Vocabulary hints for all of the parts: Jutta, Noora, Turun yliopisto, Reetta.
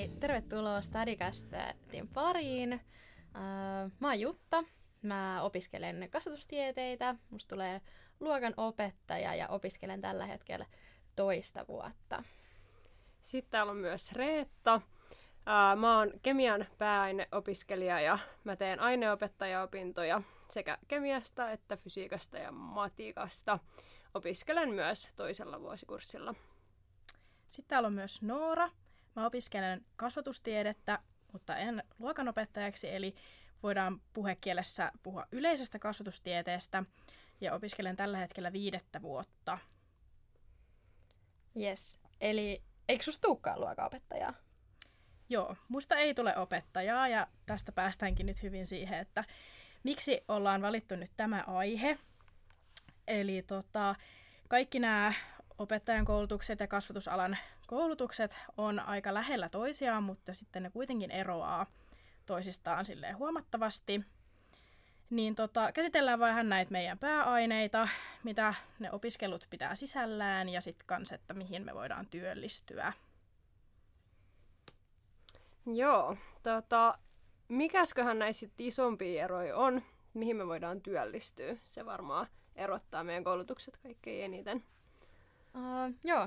Hei, tervetuloa Stadikastetin pariin. Mä oon Jutta. Mä opiskelen kasvatustieteitä. Musta tulee luokan opettaja ja opiskelen tällä hetkellä toista vuotta. Sitten täällä on myös Reetta. Mä oon kemian pääaineopiskelija ja mä teen aineopettajaopintoja sekä kemiasta että fysiikasta ja matikasta. Opiskelen myös toisella vuosikurssilla. Sitten täällä on myös Noora. Mä opiskelen kasvatustiedettä, mutta en luokanopettajaksi, eli voidaan puhekielessä puhua yleisestä kasvatustieteestä ja opiskelen tällä hetkellä 5. vuotta. Jes, eli eikö susta tulekaan luokanopettajaa? Joo, musta ei tule opettajaa ja tästä päästäänkin nyt hyvin siihen, että miksi ollaan valittu nyt tämä aihe. Eli kaikki nämä opettajan koulutukset ja kasvatusalan koulutukset on aika lähellä toisiaan, mutta sitten ne kuitenkin eroaa toisistaan silleen huomattavasti. Niin käsitellään vähän näitä meidän pääaineita, mitä ne opiskelut pitää sisällään ja sitten kans, että mihin me voidaan työllistyä. Joo, mikäsköhän näissä isompia eroja on, mihin me voidaan työllistyä? Se varmaan erottaa meidän koulutukset kaikkein eniten.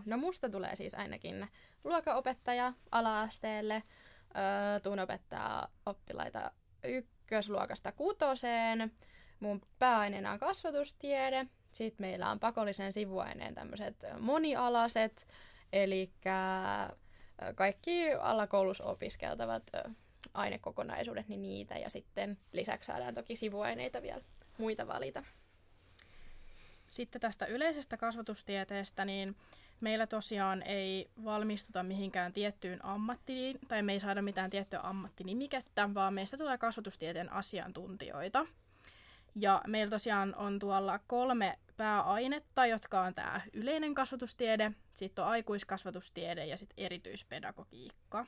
No musta tulee siis ainakin luokanopettaja ala-asteelle. Tuun opettaa oppilaita ykkösluokasta 6. Mun pääaineena on kasvatustiede. Sitten meillä on pakollisen sivuaineen tämmöiset monialaiset, eli kaikki alakoulussa opiskeltavat ainekokonaisuudet, niin niitä. Ja sitten lisäksi saadaan toki sivuaineita vielä muita valita. Sitten tästä yleisestä kasvatustieteestä, niin meillä tosiaan ei valmistuta mihinkään tiettyyn ammattiin, tai me ei saada mitään tiettyä ammattinimikettä, vaan meistä tulee kasvatustieteen asiantuntijoita. Ja meillä tosiaan on tuolla 3 pääainetta, jotka on tämä yleinen kasvatustiede, sitten on aikuiskasvatustiede ja sitten erityispedagogiikka.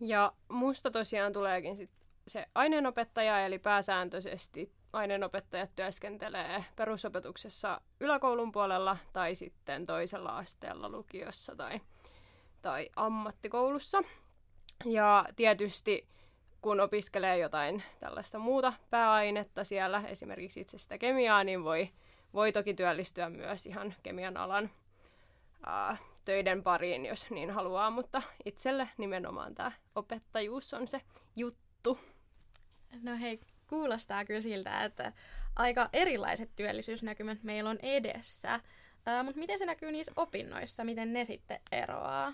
Ja musta tosiaan tuleekin sit se aineenopettaja, eli pääsääntöisesti aineenopettajat työskentelee perusopetuksessa yläkoulun puolella tai sitten toisella asteella lukiossa tai ammattikoulussa. Ja tietysti kun opiskelee jotain tällaista muuta pääainetta siellä, esimerkiksi itse sitä kemiaa, niin voi toki työllistyä myös ihan kemian alan töiden pariin, jos niin haluaa, mutta itselle nimenomaan tämä opettajuus on se juttu. No hei. Kuulostaa kyllä siltä, että aika erilaiset työllisyysnäkymät meillä on edessä. Mutta miten se näkyy niissä opinnoissa? Miten ne sitten eroaa?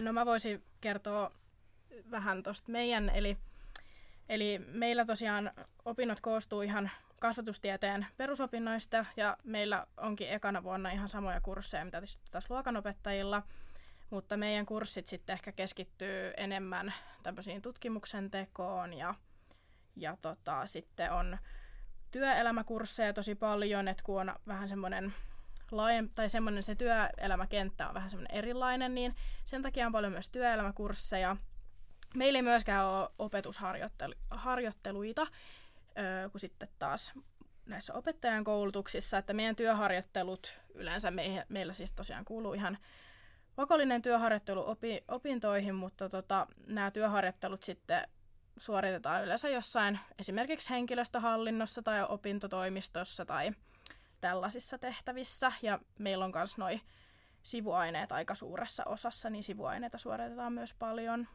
No mä voisin kertoa vähän tuosta meidän. Eli meillä tosiaan opinnot koostuu ihan kasvatustieteen perusopinnoista. Ja meillä onkin ekana vuonna ihan samoja kursseja, mitä taas luokanopettajilla. Mutta meidän kurssit sitten ehkä keskittyy enemmän tämmöisiin tutkimuksen tekoon ja sitten on työelämäkursseja tosi paljon, että kun on vähän semmoinen laajempi, tai semmoinen se työelämäkenttä on vähän semmoinen erilainen, niin sen takia on paljon myös työelämäkursseja. Meillä ei myöskään ole opetusharjoitteluita, kun sitten taas näissä opettajan koulutuksissa, että meidän työharjoittelut yleensä meillä siis tosiaan kuuluu ihan pakollinen työharjoittelu opintoihin, mutta nämä työharjoittelut sitten suoritetaan yleensä jossain esimerkiksi henkilöstöhallinnossa tai opintotoimistossa tai tällaisissa tehtävissä. Ja meillä on myös noi sivuaineet aika suuressa osassa, niin sivuaineita suoritetaan myös paljon.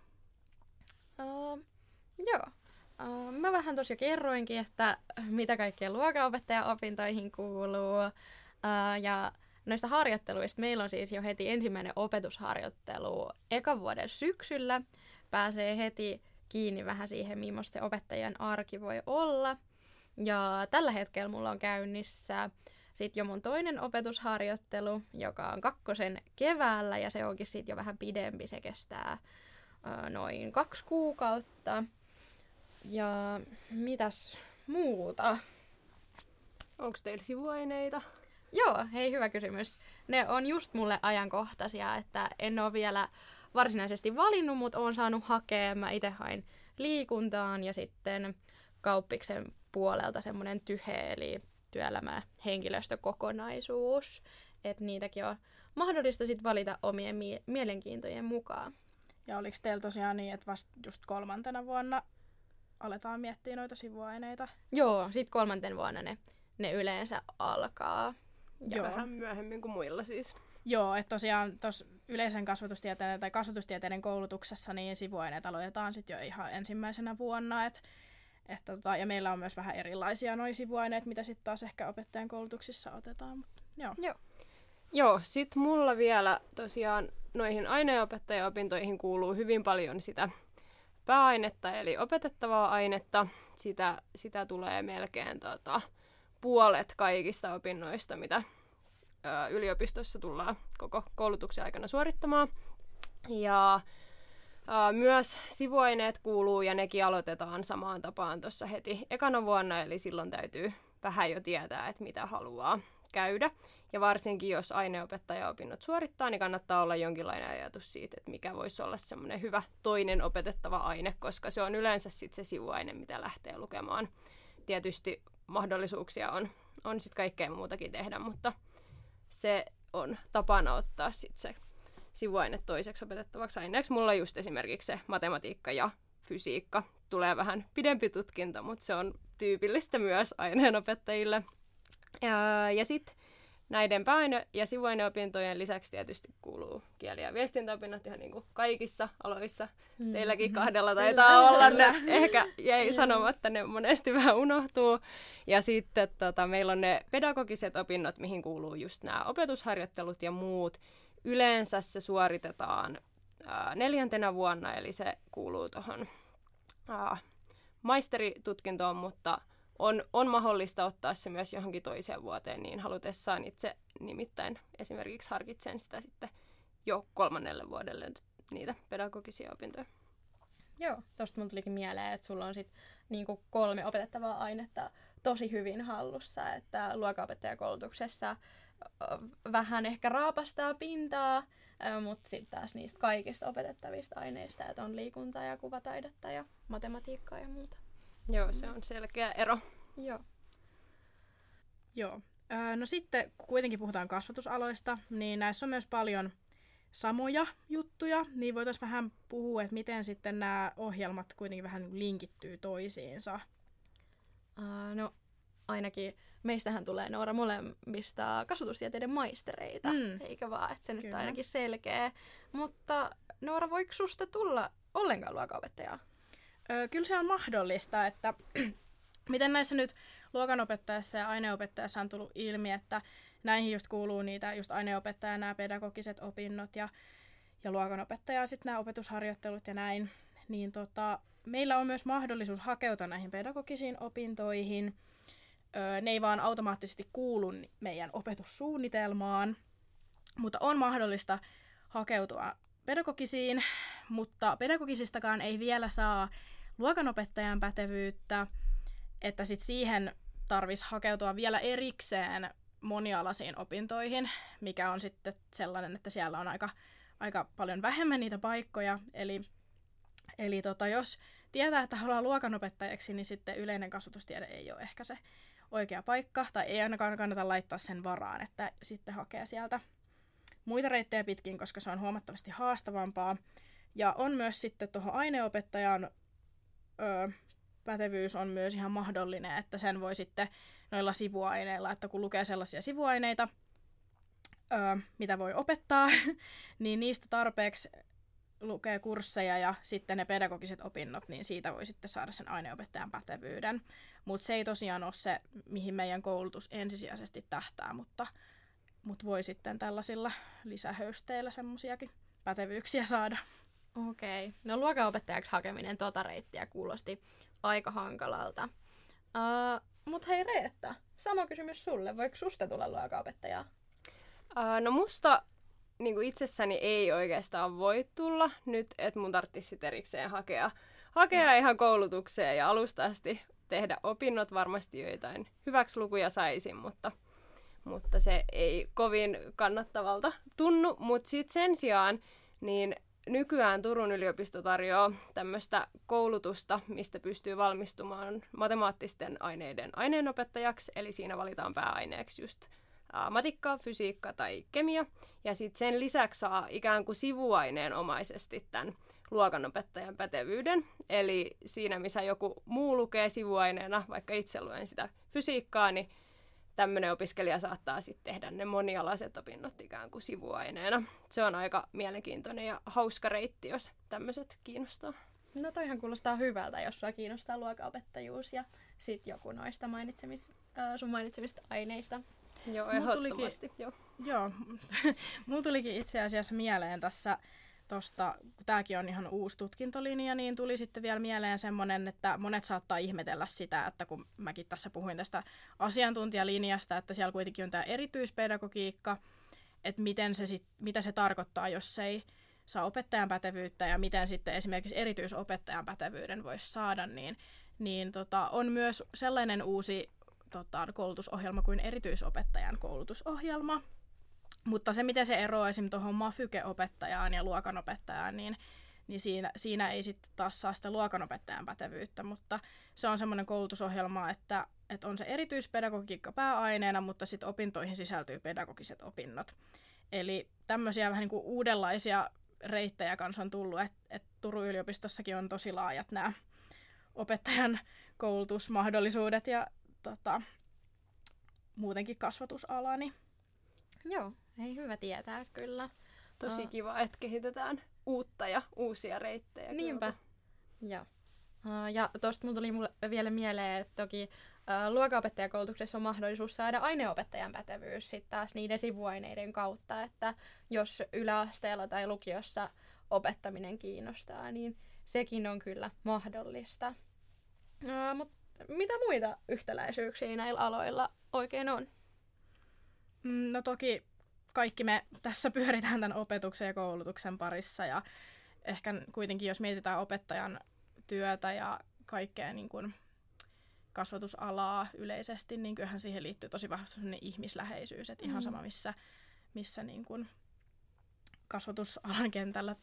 Mä vähän tosiaan kerroinkin, että mitä kaikkea luokanopettajan opintoihin kuuluu. Noista harjoitteluista meillä on siis jo heti ensimmäinen opetusharjoittelu ekan vuoden syksyllä. Pääsee heti kiinni vähän siihen, millaista se opettajan arki voi olla. Ja tällä hetkellä mulla on käynnissä sitten jo mun toinen opetusharjoittelu, joka on 2. keväällä ja se onkin sitten jo vähän pidempi. Se kestää noin 2 kuukautta. Ja mitäs muuta? Onko teillä sivuaineita? Joo, hei, hyvä kysymys. Ne on just mulle ajankohtaisia, että en ole vielä varsinaisesti valinnut, mutta olen saanut hakea. Mä itse hain liikuntaan ja sitten kauppiksen puolelta semmoinen tyhe, eli työelämä- ja henkilöstökokonaisuus. että niitäkin on mahdollista sit valita omien mielenkiintojen mukaan. Ja oliko teillä tosiaan niin, että vasta just 3. vuonna aletaan miettiä noita sivuaineita? Joo, sit 3. vuonna ne yleensä alkaa. Ja joo. Vähän myöhemmin kuin muilla siis. Joo, että tosiaan tuossa yleisen kasvatustieteiden tai kasvatustieteiden koulutuksessa niin sivuaineet aloitetaan sitten jo ihan 1. vuonna. Ja meillä on myös vähän erilaisia noi sivuaineet, mitä sitten taas ehkä opettajan koulutuksissa otetaan. Mutta, joo. Joo, sit mulla vielä tosiaan noihin aineenopettajaopintoihin kuuluu hyvin paljon sitä pääainetta, eli opetettavaa ainetta. Sitä tulee melkein puolet kaikista opinnoista, mitä yliopistossa tullaan koko koulutuksen aikana suorittamaan. Ja myös sivuaineet kuuluu ja nekin aloitetaan samaan tapaan tuossa heti ekana vuonna, eli silloin täytyy vähän jo tietää, että mitä haluaa käydä. Ja varsinkin jos aineopettajaopinnot suorittaa, niin kannattaa olla jonkinlainen ajatus siitä, että mikä voisi olla semmoinen hyvä toinen opetettava aine, koska se on yleensä sit se sivuaine, mitä lähtee lukemaan. Tietysti mahdollisuuksia on sit kaikkea muutakin tehdä, mutta se on tapana ottaa sit se sivuaine toiseksi opetettavaksi aineeksi. Mulla just esimerkiksi se matematiikka ja fysiikka tulee vähän pidempi tutkinto, mutta se on tyypillistä myös aineenopettajille. Ja sitten näiden pääaine- ja sivuaineopintojen lisäksi tietysti kuuluu kieli- ja viestintäopinnot ihan niin kuin kaikissa aloissa. Teilläkin 2 taitaa olla ne, ehkä jäi sanomatta, ne monesti vähän unohtuu. Ja sitten meillä on ne pedagogiset opinnot, mihin kuuluu just nämä opetusharjoittelut ja muut. Yleensä se suoritetaan 4. vuonna, eli se kuuluu tuohon maisteritutkintoon, mutta on mahdollista ottaa se myös johonkin toiseen vuoteen niin halutessaan. Itse nimittäin esimerkiksi harkitsen sitä sitten jo 3. vuodelle niitä pedagogisia opintoja. Joo, tosta mun tulikin mieleen, että sulla on sit niinku 3 opetettavaa ainetta tosi hyvin hallussa, että luokanopettajakoulutuksessa vähän ehkä raapastaa pintaa, mutta sitten taas niistä kaikista opetettavista aineista, että on liikuntaa ja kuvataidetta ja matematiikkaa ja muuta. Joo, se on selkeä ero. Joo. No sitten, kun kuitenkin puhutaan kasvatusaloista, niin näissä on myös paljon samoja juttuja, niin voitaisiin vähän puhua, että miten sitten nämä ohjelmat kuitenkin vähän linkittyy toisiinsa. No ainakin meistähän tulee Noora molemmista kasvatustieteiden maistereita, eikä vaan, että se nyt on ainakin selkeä. Mutta Noora, voiko susta tulla ollenkaan luokanopettajaa? Kyllä se on mahdollista, että miten näissä nyt luokanopettajassa ja aineopettajassa on tullut ilmi, että näihin just kuuluu niitä just aineopettaja, nämä pedagogiset opinnot ja luokanopettaja, sitten nämä opetusharjoittelut ja näin, niin meillä on myös mahdollisuus hakeutua näihin pedagogisiin opintoihin. Ne ei vaan automaattisesti kuulu meidän opetussuunnitelmaan, mutta on mahdollista hakeutua pedagogisiin, mutta pedagogisistakaan ei vielä saa luokanopettajan pätevyyttä, että sit siihen tarvitsisi hakeutua vielä erikseen monialaisiin opintoihin, mikä on sitten sellainen, että siellä on aika paljon vähemmän niitä paikkoja, eli jos tietää, että haluaa luokanopettajaksi, niin sitten yleinen kasvatustiede ei ole ehkä se oikea paikka, tai ei ainakaan kannata laittaa sen varaan, että sitten hakee sieltä muita reittejä pitkin, koska se on huomattavasti haastavampaa. Ja on myös sitten tuohon aineopettajan pätevyys on myös ihan mahdollinen, että sen voi sitten noilla sivuaineilla, että kun lukee sellaisia sivuaineita, mitä voi opettaa, niin niistä tarpeeksi lukee kursseja ja sitten ne pedagogiset opinnot, niin siitä voi sitten saada sen aineopettajan pätevyyden. Mutta se ei tosiaan ole se, mihin meidän koulutus ensisijaisesti tähtää, mutta voi sitten tällaisilla lisähöysteillä semmoisiakin pätevyyksiä saada. Okei. No luokanopettajaksi hakeminen reittiä kuulosti aika hankalalta. Mut hei Reetta, sama kysymys sulle. Voiko susta tulla luokanopettajaa? No musta niin kuin itsessäni ei oikeastaan voi tulla nyt, että mun tarvitsisi erikseen hakea ihan koulutukseen ja alusta asti tehdä opinnot. Varmasti joitain hyväksilukuja saisin, mutta se ei kovin kannattavalta tunnu. Mutta sitten sen sijaan niin nykyään Turun yliopisto tarjoaa tämmöistä koulutusta, mistä pystyy valmistumaan matemaattisten aineiden aineenopettajaksi. Eli siinä valitaan pääaineeksi just matikkaa, fysiikka tai kemia. Ja sitten sen lisäksi saa ikään kuin sivuaineenomaisesti tämän luokanopettajan pätevyyden. Eli siinä, missä joku muu lukee sivuaineena, vaikka itse luen sitä fysiikkaa, niin tämmöinen opiskelija saattaa sitten tehdä ne monialaiset opinnot ikään kuin sivuaineena. Se on aika mielenkiintoinen ja hauska reitti, jos tämmöiset kiinnostaa. No toihan kuulostaa hyvältä, jos sua kiinnostaa luokanopettajuus ja sitten joku noista sun mainitsemista aineista. Joo, ehdottomasti. Joo. Mun tulikin itse asiassa mieleen tässä, kun tämäkin on ihan uusi tutkintolinja, niin tuli sitten vielä mieleen semmoinen, että monet saattaa ihmetellä sitä, että kun mäkin tässä puhuin tästä asiantuntijalinjasta, että siellä kuitenkin on tämä erityispedagogiikka, että mitä se tarkoittaa, jos ei saa opettajan pätevyyttä ja miten sitten esimerkiksi erityisopettajan pätevyyden voisi saada, niin on myös sellainen uusi koulutusohjelma kuin erityisopettajan koulutusohjelma. Mutta se, miten se eroaa esimerkiksi tuohon mafyke-opettajaan ja luokanopettajaan, niin siinä ei sitten taas saa sitä luokanopettajan pätevyyttä, mutta se on semmoinen koulutusohjelma, että on se erityispedagogiikka pääaineena, mutta sitten opintoihin sisältyy pedagogiset opinnot. Eli tämmöisiä vähän niin kuin uudenlaisia reittejä kanssa on tullut, että Turun yliopistossakin on tosi laajat nämä opettajan koulutusmahdollisuudet ja muutenkin kasvatusala. Niin. Joo, ei hyvä tietää kyllä. Tosi kiva, että kehitetään uutta ja uusia reittejä. Niinpä. Joo. Ja tuosta mun tuli vielä mieleen, että toki luokanopettajakoulutuksessa on mahdollisuus saada aineopettajan pätevyys sitten taas niiden sivuaineiden kautta, että jos yläasteella tai lukiossa opettaminen kiinnostaa, niin sekin on kyllä mahdollista. Mutta mitä muita yhtäläisyyksiä näillä aloilla oikein on? No toki kaikki me tässä pyöritään tämän opetuksen ja koulutuksen parissa ja ehkä kuitenkin jos mietitään opettajan työtä ja kaikkea niin kuin kasvatusalaa yleisesti, niin kyllähän siihen liittyy tosi vahvasti sellainen ihmisläheisyys, että ihan sama missä niin kuin kasvatusalan kentällä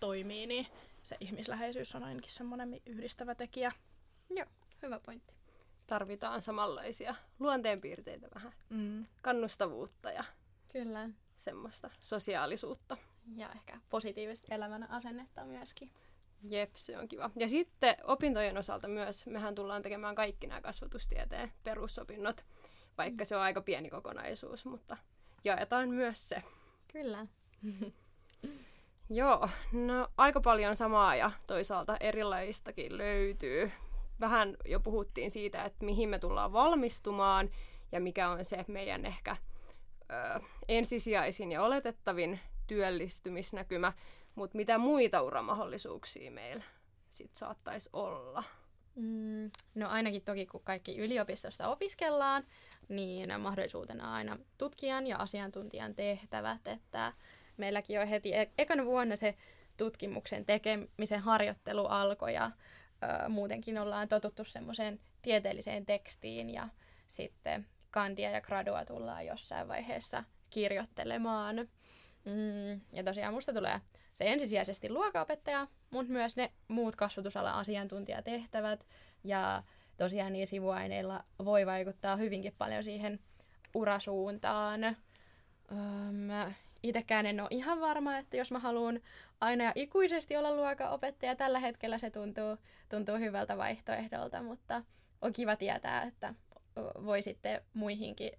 toimii, niin se ihmisläheisyys on ainakin semmoinen yhdistävä tekijä. Joo, hyvä pointti. Tarvitaan samanlaisia luonteenpiirteitä vähän, kannustavuutta ja kyllä. Semmoista sosiaalisuutta. Ja ehkä positiivista elämän asennetta myöskin. Jep, se on kiva. Ja sitten opintojen osalta myös, mehän tullaan tekemään kaikki nämä kasvatustieteen perusopinnot, vaikka se on aika pieni kokonaisuus, mutta jaetaan myös se. Kyllä. Joo, no aika paljon samaa ja toisaalta erilaistakin löytyy. Vähän jo puhuttiin siitä, että mihin me tullaan valmistumaan ja mikä on se meidän ehkä ensisijaisin ja oletettavin työllistymisnäkymä, mutta mitä muita uramahdollisuuksia meillä sitten saattaisi olla? No ainakin toki, kun kaikki yliopistossa opiskellaan, niin mahdollisuutena aina tutkijan ja asiantuntijan tehtävät, että meilläkin jo heti ekan vuonna se tutkimuksen tekemisen harjoittelu alkoi ja muutenkin ollaan totuttu semmoiseen tieteelliseen tekstiin ja sitten kandia ja gradua tullaan jossain vaiheessa kirjoittelemaan. Ja tosiaan musta tulee se ensisijaisesti luokanopettaja, mutta myös ne muut kasvatusalan asiantuntijatehtävät ja tosiaan niillä sivuaineilla voi vaikuttaa hyvinkin paljon siihen urasuuntaan. Itekään en ole ihan varma, että jos mä haluan aina ja ikuisesti olla luokanopettaja, tällä hetkellä se tuntuu hyvältä vaihtoehdolta, mutta on kiva tietää, että voi sitten muihinkin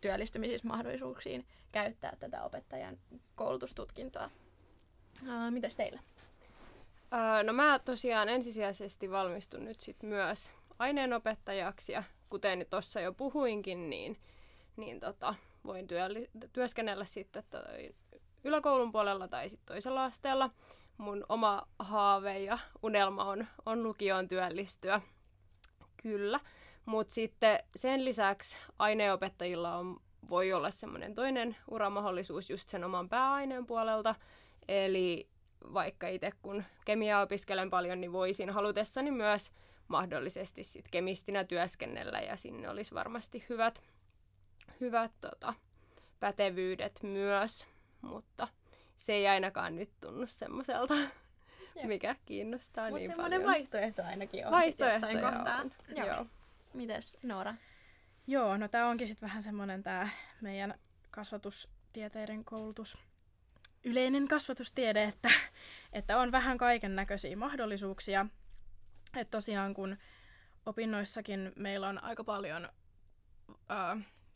työllistymismahdollisuuksiin käyttää tätä opettajan koulutustutkintoa. Mitäs teillä? No mä tosiaan ensisijaisesti valmistun nyt sit myös aineenopettajaksi ja kuten tuossa jo puhuinkin, niin voin työskennellä sitten yläkoulun puolella tai sitten toisella asteella. Mun oma haave ja unelma on lukioon työllistyä, kyllä. Mutta sitten sen lisäksi aineopettajilla voi olla semmoinen toinen uramahdollisuus just sen oman pääaineen puolelta. Eli vaikka itse kun kemiaa opiskelen paljon, niin voisin halutessani myös mahdollisesti sit kemistinä työskennellä ja sinne olisi varmasti hyvät pätevyydet myös, mutta se ei ainakaan nyt tunnu semmoiselta, mikä kiinnostaa mut niin paljon. Mutta semmoinen vaihtoehto ainakin on jossain kohtaan. Joo. Mites Noora? Joo, no tämä onkin sitten vähän semmoinen tämä meidän kasvatustieteiden koulutus, yleinen kasvatustiede, että on vähän kaiken näköisiä mahdollisuuksia. Että tosiaan kun opinnoissakin meillä on aika paljon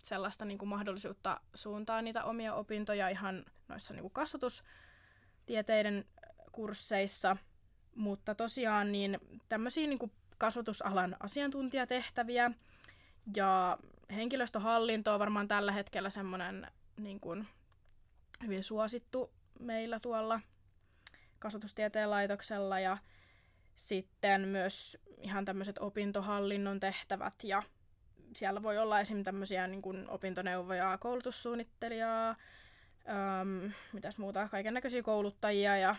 sellaista niinku mahdollisuutta suuntaa niitä omia opintoja ihan noissa niinku kasvatustieteiden kursseissa, mutta tosiaan niin tämmöisiä niinku kasvatusalan asiantuntijatehtäviä ja henkilöstöhallinto on varmaan tällä hetkellä semmoinen niinku hyvin suosittu meillä tuolla kasvatustieteen laitoksella ja sitten myös ihan tämmöiset opintohallinnon tehtävät ja siellä voi olla esimerkiksi tämmöisiä niin kuin opintoneuvoja, koulutussuunnittelijaa, mitäs muuta, kaikennäköisiä kouluttajia ja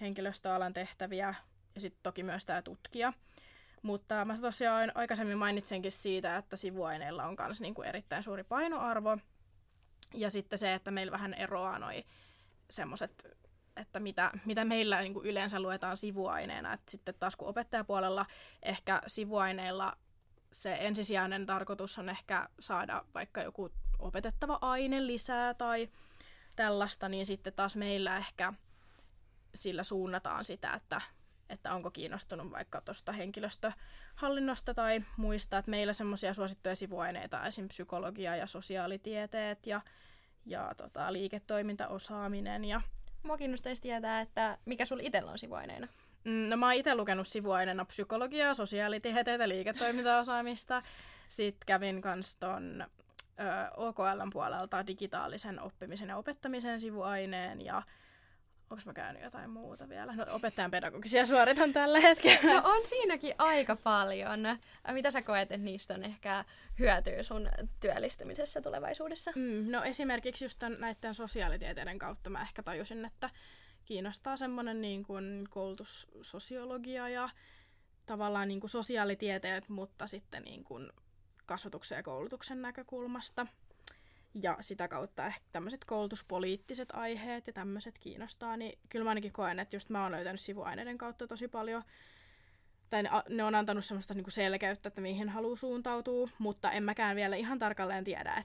henkilöstöalan tehtäviä ja sitten toki myös tämä tutkija. Mutta mä tosiaan aikaisemmin mainitsenkin siitä, että sivuaineilla on myös niin kuin erittäin suuri painoarvo ja sitten se, että meillä vähän eroaa noi semmoiset, että mitä meillä niin kuin yleensä luetaan sivuaineena. Et sitten taas kun opettajapuolella ehkä sivuaineilla se ensisijainen tarkoitus on ehkä saada vaikka joku opetettava aine lisää tai tällaista, niin sitten taas meillä ehkä sillä suunnataan sitä, että onko kiinnostunut vaikka tuosta henkilöstöhallinnosta tai muista. Et meillä semmoisia suosittuja sivuaineita esim. Psykologia ja sosiaalitieteet ja liiketoimintaosaaminen ja mua kiinnostaisi tietää, että mikä sulla itsellä on sivuaineena? No mä oon itse lukenut sivuaineena psykologiaa, sosiaalitieteitä, liiketoimintaosaamista. Sitten kävin kans ton OKL:n puolelta digitaalisen oppimisen ja opettamisen sivuaineen. Ja onks mä käynyt jotain muuta vielä? No opettajan pedagogisia suoritan tällä hetkellä. No on siinäkin aika paljon. Mitä sä koet, että niistä on ehkä hyötyä sun työllistymisessä tulevaisuudessa? No esimerkiksi just näiden sosiaalitieteiden kautta mä ehkä tajusin, että kiinnostaa semmoinen niin kuin koulutussosiologia ja tavallaan niin kuin sosiaalitieteet, mutta sitten niin kuin kasvatuksen ja koulutuksen näkökulmasta. Ja sitä kautta ehkä tämmöiset koulutuspoliittiset aiheet ja tämmöiset kiinnostaa, niin kyllä mä ainakin koen, että just mä oon löytänyt sivuaineiden kautta tosi paljon, tai ne on antanut semmoista niinku selkeyttä, että mihin haluaa suuntautua, mutta en mäkään vielä ihan tarkalleen tiedä,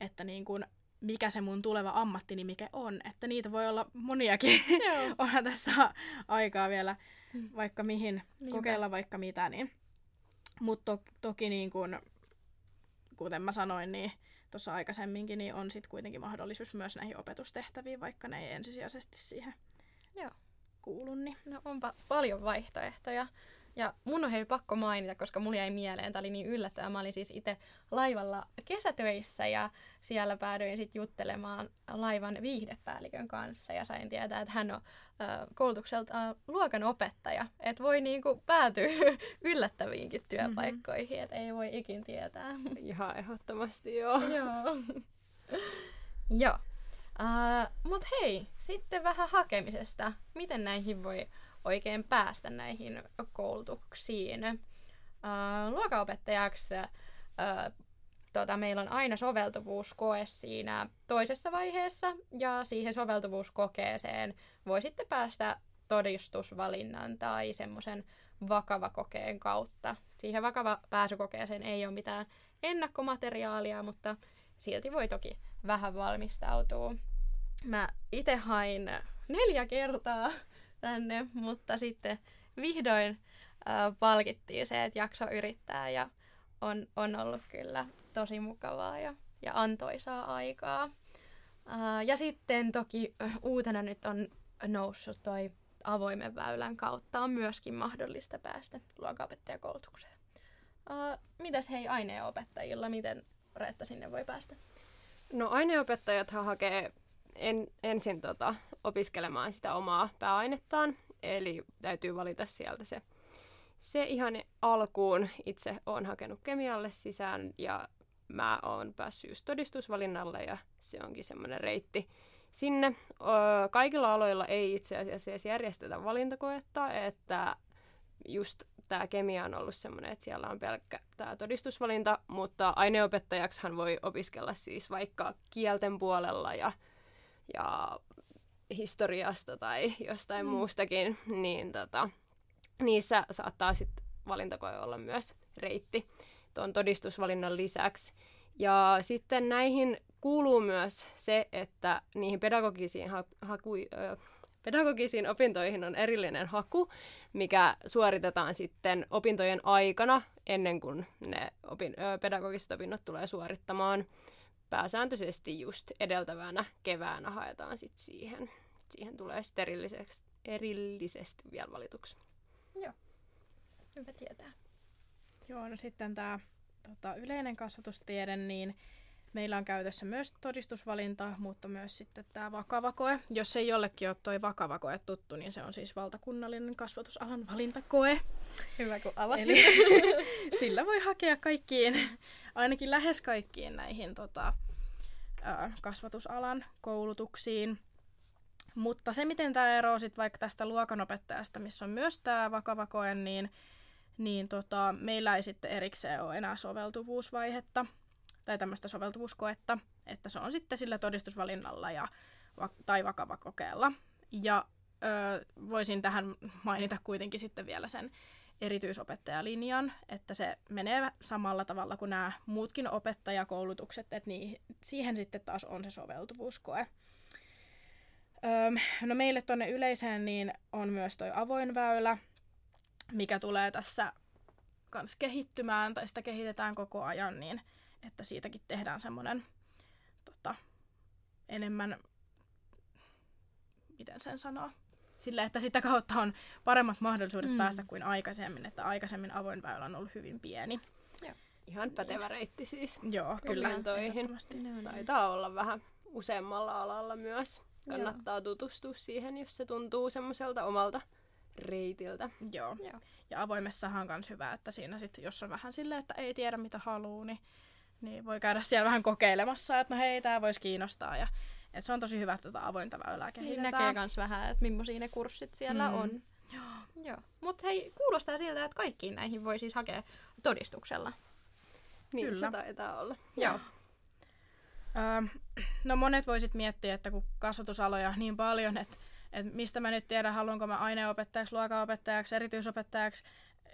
että niinku, mikä se mun tuleva ammattinimike on, että niitä voi olla moniakin, onhan tässä aikaa vielä vaikka mihin, kokeilla vaikka mitä, niin. Mutta toki niin kuin, kuten mä sanoin, niin tuossa aikaisemminkin, niin on sitten kuitenkin mahdollisuus myös näihin opetustehtäviin, vaikka ne ei ensisijaisesti siihen kuulu. Niin. No onpa paljon vaihtoehtoja. Ja mun on pakko mainita, koska mulla jäi mieleen, tämä oli niin yllättävää. Mä olin siis itse laivalla kesätöissä ja siellä päädyin sitten juttelemaan laivan viihdepäällikön kanssa ja sain tietää, että hän on koulutukselta luokanopettaja. Että voi niinku päätyä yllättäviinkin työpaikkoihin, että ei voi ikin tietää. Ihan ehdottomasti joo. Joo. Mut hei, sitten vähän hakemisesta. Miten näihin voi oikein päästä näihin koulutuksiin. Luokanopettajaksi meillä on aina soveltuvuuskoe siinä toisessa vaiheessa, ja siihen soveltuvuuskokeeseen voi sitten päästä todistusvalinnan tai semmoisen vakavakokeen kautta. Siihen vakavapääsykokeeseen ei ole mitään ennakkomateriaalia, mutta silti voi toki vähän valmistautua. Mä itse hain 4 kertaa tänne, mutta sitten vihdoin palkittiin se, että jakso yrittää ja on ollut kyllä tosi mukavaa ja antoisaa aikaa. Ja sitten toki uutena nyt on noussut toi avoimen väylän kautta on myöskin mahdollista päästä luokanopettajakoulutukseen. Mitäs hei aineenopettajilla, miten Reetta sinne voi päästä? No aineenopettajathan hakee ensin opiskelemaan sitä omaa pääainettaan, eli täytyy valita sieltä se ihan alkuun. Itse olen hakenut kemialle sisään ja mä oon päässyt just todistusvalinnalle ja se onkin semmoinen reitti sinne. Kaikilla aloilla ei itse asiassa edes järjestetä valintakoetta, että just tämä kemia on ollut semmoinen, että siellä on pelkkä tämä todistusvalinta, mutta aineopettajaksihan voi opiskella siis vaikka kielten puolella ja historiasta tai jostain muustakin, niin niissä saattaa sit valintakoe olla myös reitti. tuon todistusvalinnan lisäksi. Ja sitten näihin kuuluu myös se, että niihin pedagogisiin pedagogisiin opintoihin on erillinen haku, mikä suoritetaan sitten opintojen aikana ennen kuin ne pedagogiset opinnot tulee suorittamaan. Pääsääntöisesti just edeltävänä keväänä haetaan sitten siihen. Siihen tulee sitten erillisesti vielä valituksi. Joo, hyvä tietää. Joo, no sitten tämä yleinen kasvatustiede, niin meillä on käytössä myös todistusvalinta, mutta myös sitten tämä vakavakoe. Jos ei jollekin ole tuo vakavakoe tuttu, niin se on siis valtakunnallinen kasvatusalan valintakoe. Hyvä, kun avasit. Sillä voi hakea kaikkiin, ainakin lähes kaikkiin näihin kasvatusalan koulutuksiin. Mutta se, miten tämä eroo sitten vaikka tästä luokanopettajasta, missä on myös tämä vakavakoe, niin meillä ei sitten erikseen ole enää soveltuvuusvaihetta. Tai tämmöistä soveltuvuuskoetta, että se on sitten sillä todistusvalinnalla tai vakavakokeella. Ja voisin tähän mainita kuitenkin sitten vielä sen erityisopettajalinjan, että se menee samalla tavalla kuin nämä muutkin opettajakoulutukset, että siihen sitten taas on se soveltuvuuskoe. No meille tuonne yleiseen niin on myös toi avoin väylä, mikä tulee tässä kans kehittymään, tai sitä kehitetään koko ajan, niin että siitäkin tehdään semmoinen enemmän, miten sen sanoo, sillä että sitä kautta on paremmat mahdollisuudet päästä kuin aikaisemmin, että aikaisemmin avoin väylä on ollut hyvin pieni. Joo. Ihan pätevä reitti siis. Joo, kyllä. Taitaa olla vähän useammalla alalla myös. Kannattaa tutustua siihen, jos se tuntuu semmoiselta omalta reitiltä. Joo. Joo. Ja avoimessahan on myös hyvä, että siinä sitten, jos on vähän silleen, että ei tiedä mitä haluaa, niin voi käydä siellä vähän kokeilemassa, että no hei, tää voisi kiinnostaa. Ja, että se on tosi hyvä, että avointa väylää kehitetään. Niin näkee myös vähän, että millaisia ne kurssit siellä on. Joo. Mutta hei, kuulostaa siltä, että kaikkiin näihin voi siis hakea todistuksella. Niin, kyllä. Se taitaa olla. Joo. No monet voisit miettiä, että kun kasvatusaloja on niin paljon, että mistä mä nyt tiedän, haluanko mä aineenopettajaksi, luokanopettajaksi, erityisopettajaksi,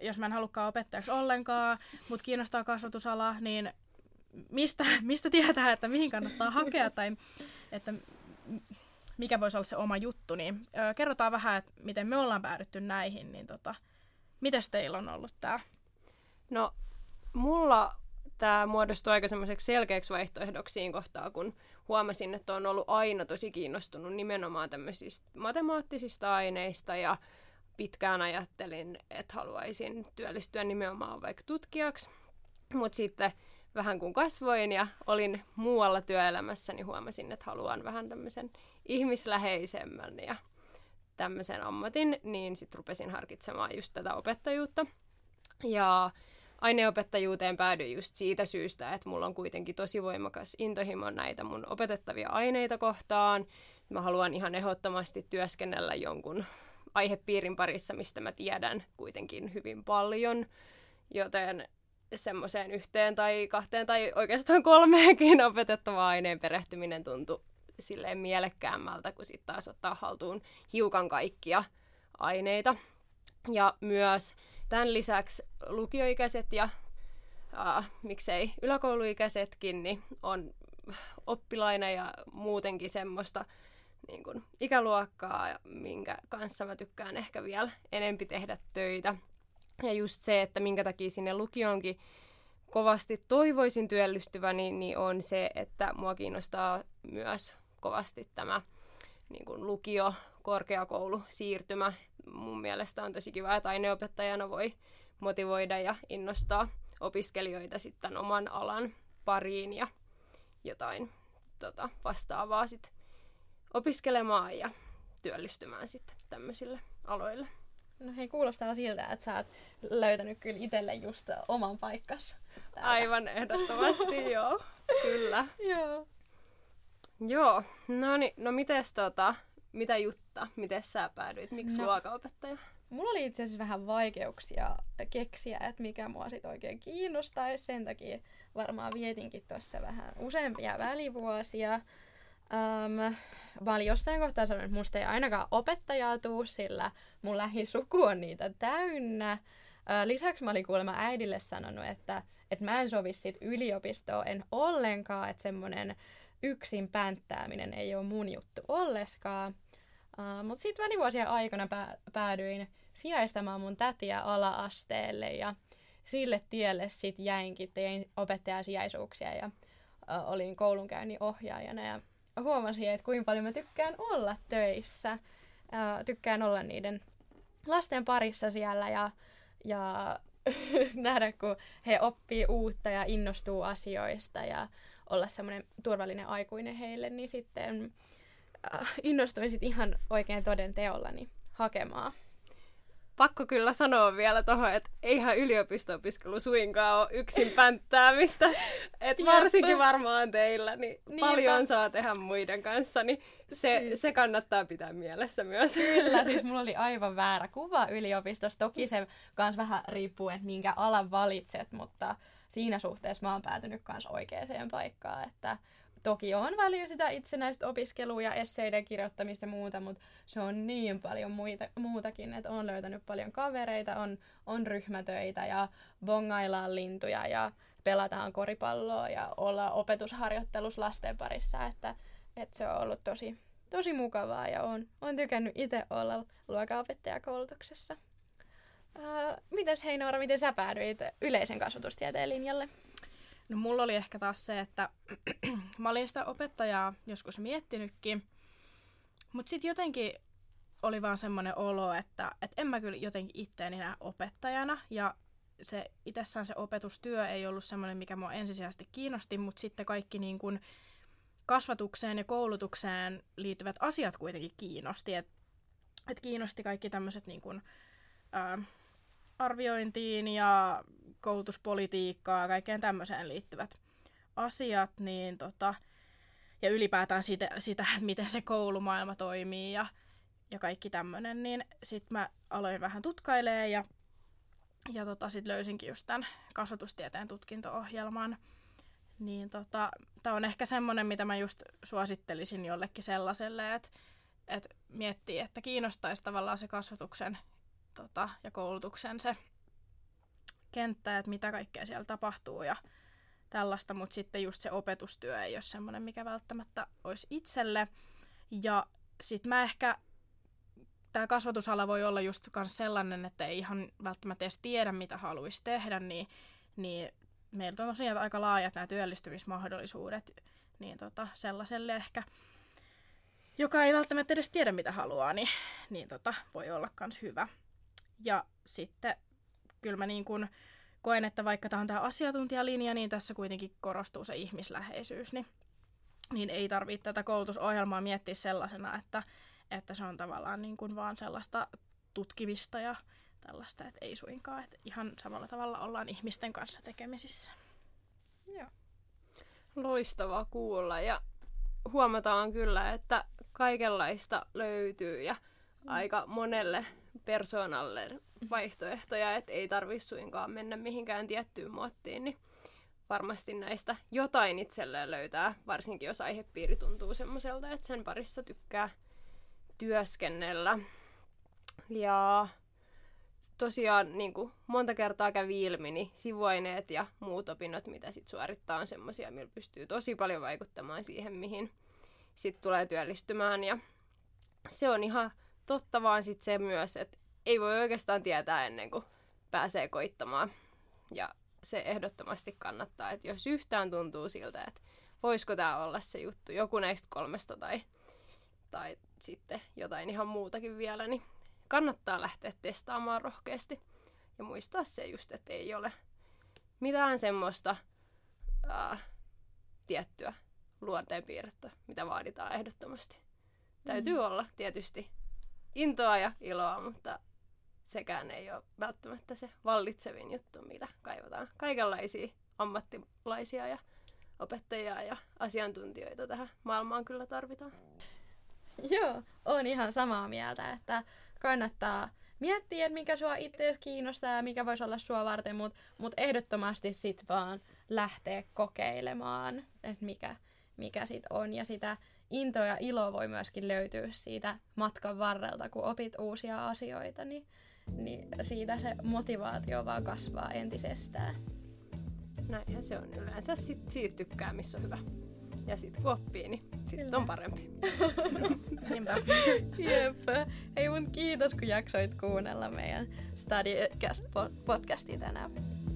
jos mä en halukkaan opettajaksi ollenkaan, mut kiinnostaa kasvatusala, niin mistä tietää, että mihin kannattaa hakea tai että mikä voisi olla se oma juttu, niin kerrotaan vähän, että miten me ollaan päädytty näihin, niin mites teillä on ollut tää? No, mulla tämä muodostui aika semmoiseksi selkeäksi vaihtoehdoksiin kohtaa, kun huomasin, että on ollut aina tosi kiinnostunut nimenomaan tämmöisistä matemaattisista aineista ja pitkään ajattelin, että haluaisin työllistyä nimenomaan vaikka tutkijaksi, mutta sitten vähän kun kasvoin ja olin muualla työelämässä, niin huomasin, että haluan vähän tämmöisen ihmisläheisemmän ja tämmöisen ammatin, niin sitten rupesin harkitsemaan just tätä opettajuutta. Ja aineopettajuuteen päädyin just siitä syystä, että mulla on kuitenkin tosi voimakas intohimo näitä mun opetettavia aineita kohtaan. Mä haluan ihan ehdottomasti työskennellä jonkun aihepiirin parissa, mistä mä tiedän kuitenkin hyvin paljon, joten semmoiseen yhteen tai kahteen tai oikeastaan kolmeenkin opetettavaan aineen perehtyminen tuntui silleen mielekkäämmältä, kun sitten taas ottaa haltuun hiukan kaikkia aineita. Ja myös tämän lisäksi lukioikäiset ja miksei yläkouluikäisetkin niin on oppilaina ja muutenkin semmoista niin kun ikäluokkaa, minkä kanssa mä tykkään ehkä vielä enempi tehdä töitä. Ja just se, että minkä takia sinne lukioonkin kovasti toivoisin työllistyväni, niin on se, että mua kiinnostaa myös kovasti tämä niin kuin lukio-korkeakoulusiirtymä. Mun mielestä on tosi kiva, että aineopettajana voi motivoida ja innostaa opiskelijoita sitten oman alan pariin ja jotain vastaavaa sit opiskelemaan ja työllistymään sitten tämmöisillä aloilla. No hei, kuulostaa siltä, että sä oot löytänyt kyllä itselle just oman paikkansa. Aivan ehdottomasti, joo. Kyllä. Joo. Joo. No niin, no mites mitä Jutta, mites sä päädyit? Miksi luokanopettaja? Mulla oli itse asiassa vähän vaikeuksia keksiä, että mikä mua sit oikein kiinnostaisi. Sen takia varmaan vietinkin tuossa vähän useampia välivuosia. Mä olin jossain kohtaa sanonut, että musta ei ainakaan opettajaa tuu, sillä mun lähisuku on niitä täynnä. Lisäksi mä olin kuulemma äidille sanonut, että mä en sovi sit yliopistoon en ollenkaan, että semmoinen yksin pänttääminen ei ole mun juttu olleskaan. Mutta sitten välivuosien aikana päädyin sijaistamaan mun tätiä ala-asteelle ja sille tielle sitten jäinkin, tein opettajasijaisuuksia ja olin koulunkäynnin ohjaajana ja huomasin, että kuinka paljon mä tykkään olla töissä. Tykkään olla niiden lasten parissa siellä ja nähdä, kun he oppii uutta ja innostuu asioista ja olla semmoinen turvallinen aikuinen heille, niin sitten innostuin sit ihan oikein toden teollani hakemaan. Pakko kyllä sanoa vielä tuohon, että eihän yliopisto-opiskelu suinkaan ole yksin pänttäämistä. Et varsinkin varmaan teillä, niin paljon saa tehdä muiden kanssa, niin se kannattaa pitää mielessä myös. Kyllä, siis mulla oli aivan väärä kuva yliopistossa. Toki se kans vähän riippuu, että minkä alan valitset, mutta siinä suhteessa mä oon päätynyt kans oikeaan paikkaan, että toki on välillä sitä itsenäistä opiskelua ja esseiden kirjoittamista ja muuta, mutta se on niin paljon muutakin, että on löytänyt paljon kavereita, on ryhmätöitä ja bongaillaan lintuja ja pelataan koripalloa ja ollaan opetusharjoittelussa lasten parissa, että se on ollut tosi, tosi mukavaa ja on tykännyt itse olla luokanopettajakoulutuksessa. Mites hei Noora, miten sä päädyit yleisen kasvatustieteen linjalle? No mulla oli ehkä taas se, että mä olin sitä opettajaa joskus miettinytkin, mutta sitten jotenkin oli vaan semmoinen olo, että en mä kyllä jotenkin itteeni näe opettajana ja se itsessään se opetustyö ei ollut semmoinen, mikä mua ensisijaisesti kiinnosti, mutta sitten kaikki niin kun kasvatukseen ja koulutukseen liittyvät asiat kuitenkin kiinnosti, että kiinnosti kaikki tämmöiset niin kun, arviointiin ja koulutuspolitiikkaa ja kaikkeen tämmöiseen liittyvät asiat, niin ja ylipäätään sitä, että miten se koulumaailma toimii ja kaikki tämmöinen, niin sit mä aloin vähän tutkailemaan ja sit löysinkin just tämän kasvatustieteen tutkinto-ohjelman. Niin tää on ehkä semmoinen, mitä mä just suosittelisin jollekin sellaiselle, että miettii, että kiinnostaisi tavallaan se kasvatuksen ja koulutuksen se kenttä, että mitä kaikkea siellä tapahtuu ja tällaista, mutta sitten just se opetustyö ei ole semmoinen, mikä välttämättä olisi itselle. Ja sitten mä ehkä, tämä kasvatusala voi olla just myös sellainen, että ei ihan välttämättä edes tiedä, mitä haluaisi tehdä, niin meillä on tosiaan aika laajat nämä työllistymismahdollisuudet, niin sellaiselle ehkä, joka ei välttämättä edes tiedä, mitä haluaa, niin voi olla myös hyvä. Ja sitten kyllä mä niin kun koen, että vaikka tämä on tämä asiantuntijalinja, niin tässä kuitenkin korostuu se ihmisläheisyys. Niin ei tarvitse tätä koulutusohjelmaa miettiä sellaisena, että se on tavallaan niin kun vaan sellaista tutkimista ja tällaista, että ei suinkaan. Että ihan samalla tavalla ollaan ihmisten kanssa tekemisissä. Joo. Loistavaa kuulla ja huomataan kyllä, että kaikenlaista löytyy ja aika monelle persoonalle vaihtoehtoja, että ei tarvitse suinkaan mennä mihinkään tiettyyn muottiin, niin varmasti näistä jotain itselleen löytää, varsinkin jos aihepiiri tuntuu semmoiselta, että sen parissa tykkää työskennellä. Ja tosiaan niin kuin monta kertaa kävi ilmi, niin sivuaineet ja muut opinnot, mitä sit suorittaa, on semmoisia, millä pystyy tosi paljon vaikuttamaan siihen, mihin sit tulee työllistymään. Ja se on ihan totta vaan sit se myös, että ei voi oikeastaan tietää ennen kuin pääsee koittamaan. Ja se ehdottomasti kannattaa, että jos yhtään tuntuu siltä, että voisiko tämä olla se juttu, joku näistä kolmesta tai sitten jotain ihan muutakin vielä, niin kannattaa lähteä testaamaan rohkeasti. Ja muistaa se just, että ei ole mitään semmoista tiettyä luonteenpiirrettä, mitä vaaditaan ehdottomasti. Täytyy olla tietysti intoa ja iloa, mutta sekään ei ole välttämättä se vallitsevin juttu, mitä kaivataan. Kaikenlaisia ammattilaisia ja opettajia ja asiantuntijoita tähän maailmaan kyllä tarvitaan. Joo, on ihan samaa mieltä, että kannattaa miettiä, että mikä sua itseäsi kiinnostaa ja mikä voisi olla sua varten, mutta ehdottomasti sit vaan lähteä kokeilemaan, että mikä sit on ja sitä into ja ilo voi myöskin löytyä siitä matkan varrelta, kun opit uusia asioita, niin niin siitä se motivaatio vaan kasvaa entisestään. Näinhän se on yleensä. Sit siitä tykkää, missä on hyvä. Ja sit kun oppii, niin sit on parempi. Jep. Hei mun kiitos, kun jaksoit kuunnella meidän Stadikast-podcastia tänään.